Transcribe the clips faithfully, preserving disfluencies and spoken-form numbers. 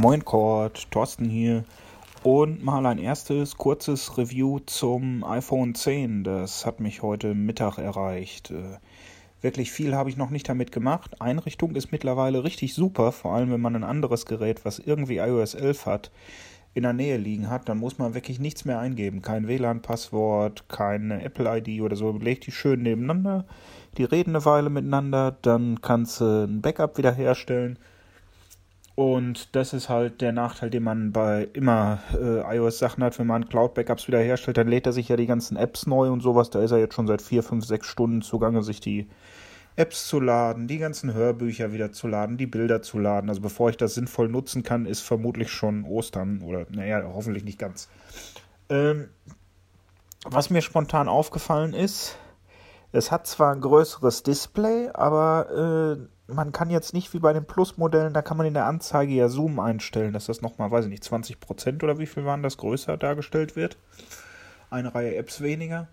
Moin Cord, Thorsten hier und mal ein erstes kurzes Review zum iPhone X. Das hat mich heute Mittag erreicht. Wirklich viel habe ich noch nicht damit gemacht. Einrichtung ist mittlerweile richtig super, vor allem wenn man ein anderes Gerät, was irgendwie iOS elf hat, in der Nähe liegen hat, dann muss man wirklich nichts mehr eingeben. Kein W L A N-Passwort, keine Apple I D oder so. Leg die schön nebeneinander, die reden eine Weile miteinander, dann kannst du ein Backup wiederherstellen. Und das ist halt der Nachteil, den man bei immer äh, iOS-Sachen hat. Wenn man Cloud-Backups wiederherstellt, dann lädt er sich ja die ganzen Apps neu und sowas. Da ist er jetzt schon seit vier, fünf, sechs Stunden zugange, sich die Apps zu laden, die ganzen Hörbücher wieder zu laden, die Bilder zu laden. Also bevor ich das sinnvoll nutzen kann, ist vermutlich schon Ostern oder naja, hoffentlich nicht ganz. Ähm, was mir spontan aufgefallen ist, es hat zwar ein größeres Display, aber äh, man kann jetzt nicht wie bei den Plus-Modellen, da kann man in der Anzeige ja Zoom einstellen, dass das nochmal, weiß ich nicht, zwanzig Prozent oder wie viel waren das, größer dargestellt wird. Eine Reihe Apps weniger.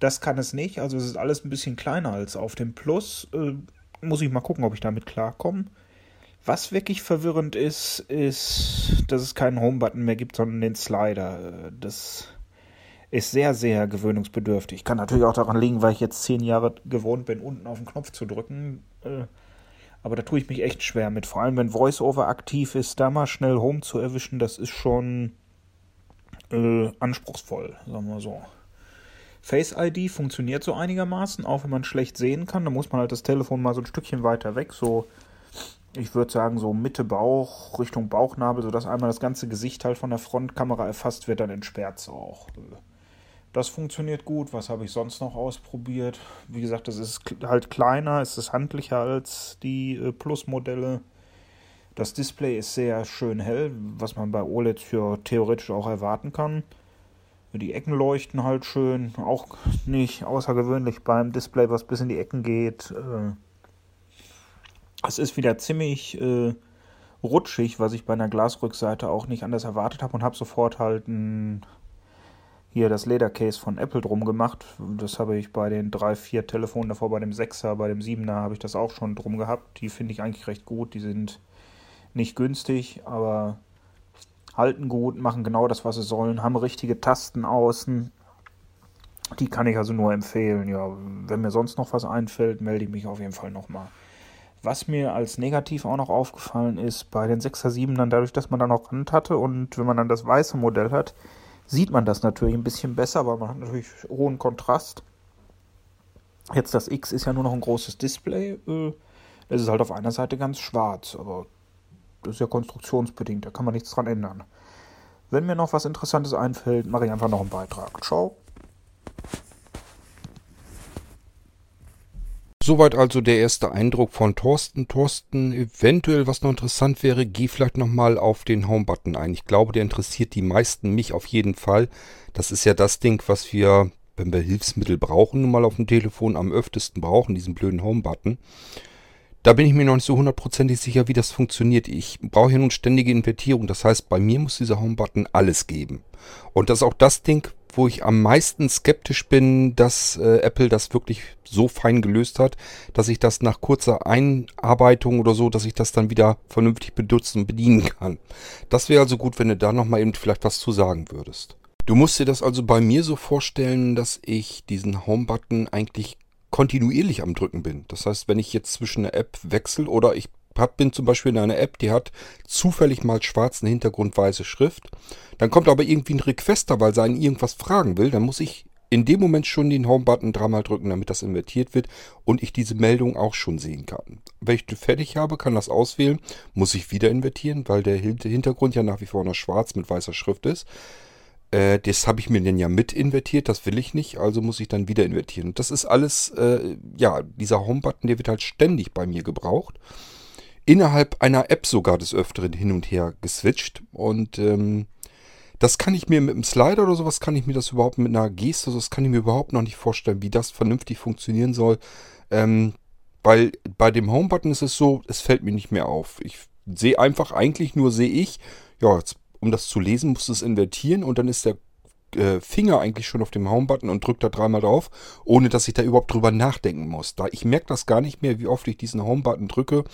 Das kann es nicht, also es ist alles ein bisschen kleiner als auf dem Plus. Äh, muss ich mal gucken, ob ich damit klarkomme. Was wirklich verwirrend ist, ist, dass es keinen Home-Button mehr gibt, sondern den Slider. Das ist sehr, sehr gewöhnungsbedürftig. Kann natürlich auch daran liegen, weil ich jetzt zehn Jahre gewohnt bin, unten auf den Knopf zu drücken. Äh, aber da tue ich mich echt schwer mit. Vor allem, wenn VoiceOver aktiv ist, da mal schnell Home zu erwischen, das ist schon äh, anspruchsvoll, sagen wir so. Face I D funktioniert so einigermaßen, auch wenn man schlecht sehen kann. Da muss man halt das Telefon mal so ein Stückchen weiter weg, so, ich würde sagen, so Mitte Bauch, Richtung Bauchnabel, sodass einmal das ganze Gesicht halt von der Frontkamera erfasst wird, dann entsperrt es auch. Das funktioniert gut. Was habe ich sonst noch ausprobiert? Wie gesagt, das ist halt kleiner, es ist handlicher als die Plus-Modelle. Das Display ist sehr schön hell, was man bei O L E D ja theoretisch auch erwarten kann. Die Ecken leuchten halt schön, auch nicht außergewöhnlich beim Display, was bis in die Ecken geht. Es ist wieder ziemlich äh, rutschig, was ich bei einer Glasrückseite auch nicht anders erwartet habe und habe sofort halt ein, hier das Ledercase von Apple drum gemacht. Das habe ich bei den drei, vier Telefonen davor, bei dem sechser, bei dem siebener habe ich das auch schon drum gehabt. Die finde ich eigentlich recht gut, die sind nicht günstig, aber halten gut, machen genau das, was sie sollen, haben richtige Tasten außen. Die kann ich also nur empfehlen. Ja, wenn mir sonst noch was einfällt, melde ich mich auf jeden Fall nochmal. Was mir als negativ auch noch aufgefallen ist, bei den sechser, siebenern, dadurch, dass man da noch Rand hatte und wenn man dann das weiße Modell hat, sieht man das natürlich ein bisschen besser, weil man hat natürlich hohen Kontrast. Jetzt das X ist ja nur noch ein großes Display. Es ist halt auf einer Seite ganz schwarz, aber das ist ja konstruktionsbedingt, da kann man nichts dran ändern. Wenn mir noch was Interessantes einfällt, mache ich einfach noch einen Beitrag. Ciao. Soweit also der erste Eindruck von Thorsten. Thorsten, eventuell, was noch interessant wäre, geh vielleicht nochmal auf den Home-Button ein. Ich glaube, der interessiert die meisten, mich auf jeden Fall. Das ist ja das Ding, was wir, wenn wir Hilfsmittel brauchen, nun mal auf dem Telefon am öftesten brauchen, diesen blöden Home-Button. Da bin ich mir noch nicht so hundertprozentig sicher, wie das funktioniert. Ich brauche hier nun ständige Invertierung. Das heißt, bei mir muss dieser Home-Button alles geben. Und das ist auch das Ding, wo ich am meisten skeptisch bin, dass äh, Apple das wirklich so fein gelöst hat, dass ich das nach kurzer Einarbeitung oder so, dass ich das dann wieder vernünftig benutzen und bedienen kann. Das wäre also gut, wenn du da nochmal eben vielleicht was zu sagen würdest. Du musst dir das also bei mir so vorstellen, dass ich diesen Home-Button eigentlich kontinuierlich am Drücken bin. Das heißt, wenn ich jetzt zwischen einer App wechsle oder ich hab, bin zum Beispiel in einer App, die hat zufällig mal schwarzen Hintergrund, weiße Schrift, dann kommt aber irgendwie ein Requester, weil sie einen irgendwas fragen will, dann muss ich in dem Moment schon den Home-Button dreimal drücken, damit das invertiert wird und ich diese Meldung auch schon sehen kann. Wenn ich die fertig habe, kann das auswählen, muss ich wieder invertieren, weil der Hintergrund ja nach wie vor noch schwarz mit weißer Schrift ist. Das habe ich mir denn ja mit invertiert, das will ich nicht, also muss ich dann wieder invertieren. Und das ist alles, äh, ja, dieser Home-Button, der wird halt ständig bei mir gebraucht. Innerhalb einer App sogar des Öfteren hin und her geswitcht. Und ähm, das kann ich mir mit einem Slider oder sowas, kann ich mir das überhaupt mit einer Geste, das kann ich mir überhaupt noch nicht vorstellen, wie das vernünftig funktionieren soll. Ähm, weil bei dem Home-Button ist es so, es fällt mir nicht mehr auf. Ich sehe einfach, eigentlich nur sehe ich, ja, jetzt um das zu lesen, musst du es invertieren und dann ist der äh, Finger eigentlich schon auf dem Home-Button und drücke da dreimal drauf, ohne dass ich da überhaupt drüber nachdenken muss. Da, ich merke das gar nicht mehr, wie oft ich diesen Home-Button drücke.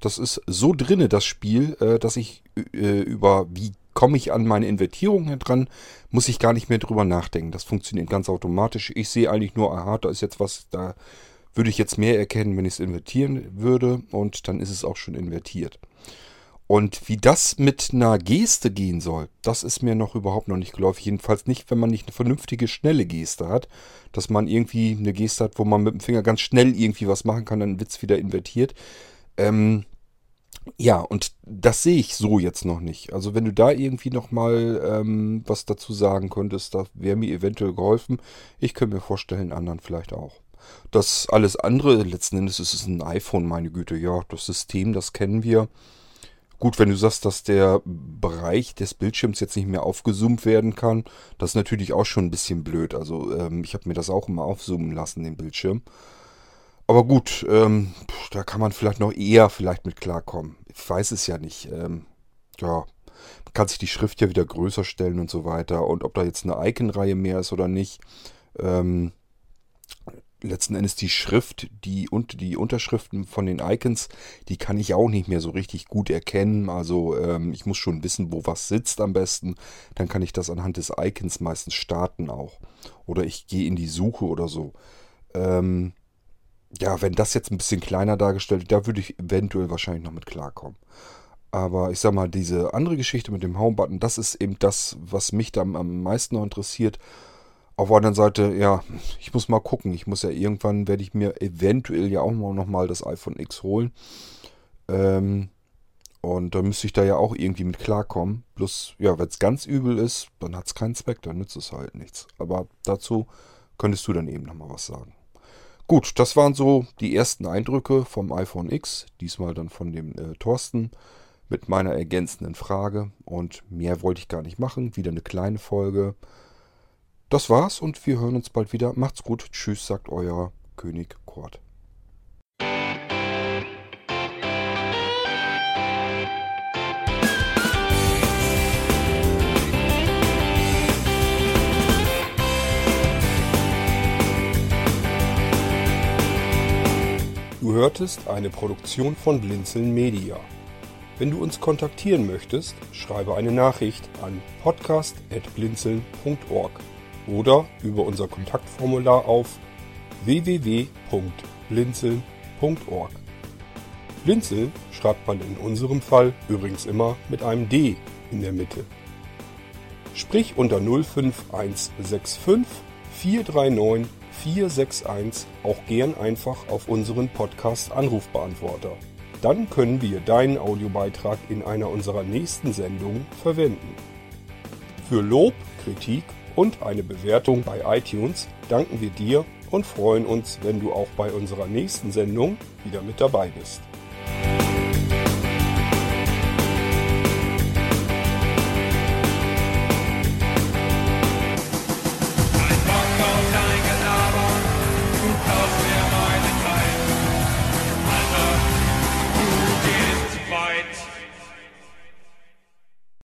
Das ist so drinne, das Spiel, äh, dass ich äh, über wie komme ich an meine Invertierung dran, muss ich gar nicht mehr drüber nachdenken. Das funktioniert ganz automatisch. Ich sehe eigentlich nur, aha, da ist jetzt was, da würde ich jetzt mehr erkennen, wenn ich es invertieren würde. Und dann ist es auch schon invertiert. Und wie das mit einer Geste gehen soll, das ist mir noch überhaupt noch nicht geläufig. Jedenfalls nicht, wenn man nicht eine vernünftige, schnelle Geste hat. Dass man irgendwie eine Geste hat, wo man mit dem Finger ganz schnell irgendwie was machen kann, dann wird es wieder invertiert. Ähm... Ja, und das sehe ich so jetzt noch nicht. Also wenn du da irgendwie nochmal ähm, was dazu sagen könntest, da wäre mir eventuell geholfen. Ich könnte mir vorstellen, anderen vielleicht auch. Das alles andere, letzten Endes ist es ein iPhone, meine Güte. Ja, das System, das kennen wir. Gut, wenn du sagst, dass der Bereich des Bildschirms jetzt nicht mehr aufgezoomt werden kann, das ist natürlich auch schon ein bisschen blöd. Also ähm, ich habe mir das auch immer aufzoomen lassen, den Bildschirm. Aber gut, ähm, da kann man vielleicht noch eher vielleicht mit klarkommen. Ich weiß es ja nicht. Ähm, ja, man kann sich die Schrift ja wieder größer stellen und so weiter. Und ob da jetzt eine Icon-Reihe mehr ist oder nicht. Ähm, letzten Endes die Schrift, die und die Unterschriften von den Icons, die kann ich auch nicht mehr so richtig gut erkennen. Also ähm, ich muss schon wissen, wo was sitzt am besten. Dann kann ich das anhand des Icons meistens starten auch. Oder ich gehe in die Suche oder so. Ähm... Ja, wenn das jetzt ein bisschen kleiner dargestellt wird, da würde ich eventuell wahrscheinlich noch mit klarkommen. Aber ich sag mal, diese andere Geschichte mit dem Home-Button, das ist eben das, was mich da am meisten noch interessiert. Auf der anderen Seite, ja, ich muss mal gucken. Ich muss ja irgendwann, werde ich mir eventuell ja auch noch mal das iPhone X holen. Ähm, und dann müsste ich da ja auch irgendwie mit klarkommen. Plus, ja, wenn es ganz übel ist, dann hat es keinen Zweck, dann nützt es halt nichts. Aber dazu könntest du dann eben noch mal was sagen. Gut, das waren so die ersten Eindrücke vom iPhone X, diesmal dann von dem äh, Thorsten mit meiner ergänzenden Frage und mehr wollte ich gar nicht machen, wieder eine kleine Folge. Das war's und wir hören uns bald wieder. Macht's gut, tschüss, sagt euer König Kurt. Du hörtest eine Produktion von Blinzeln Media. Wenn du uns kontaktieren möchtest, schreibe eine Nachricht an podcast at blinzeln punkt org oder über unser Kontaktformular auf w w w punkt blinzeln punkt org. Blinzeln schreibt man in unserem Fall übrigens immer mit einem D in der Mitte. Sprich unter null fünf eins sechs fünf vier drei neun vier sechs eins auch gern einfach auf unseren Podcast-Anrufbeantworter. Dann können wir deinen Audiobeitrag in einer unserer nächsten Sendungen verwenden. Für Lob, Kritik und eine Bewertung bei iTunes danken wir dir und freuen uns, wenn du auch bei unserer nächsten Sendung wieder mit dabei bist.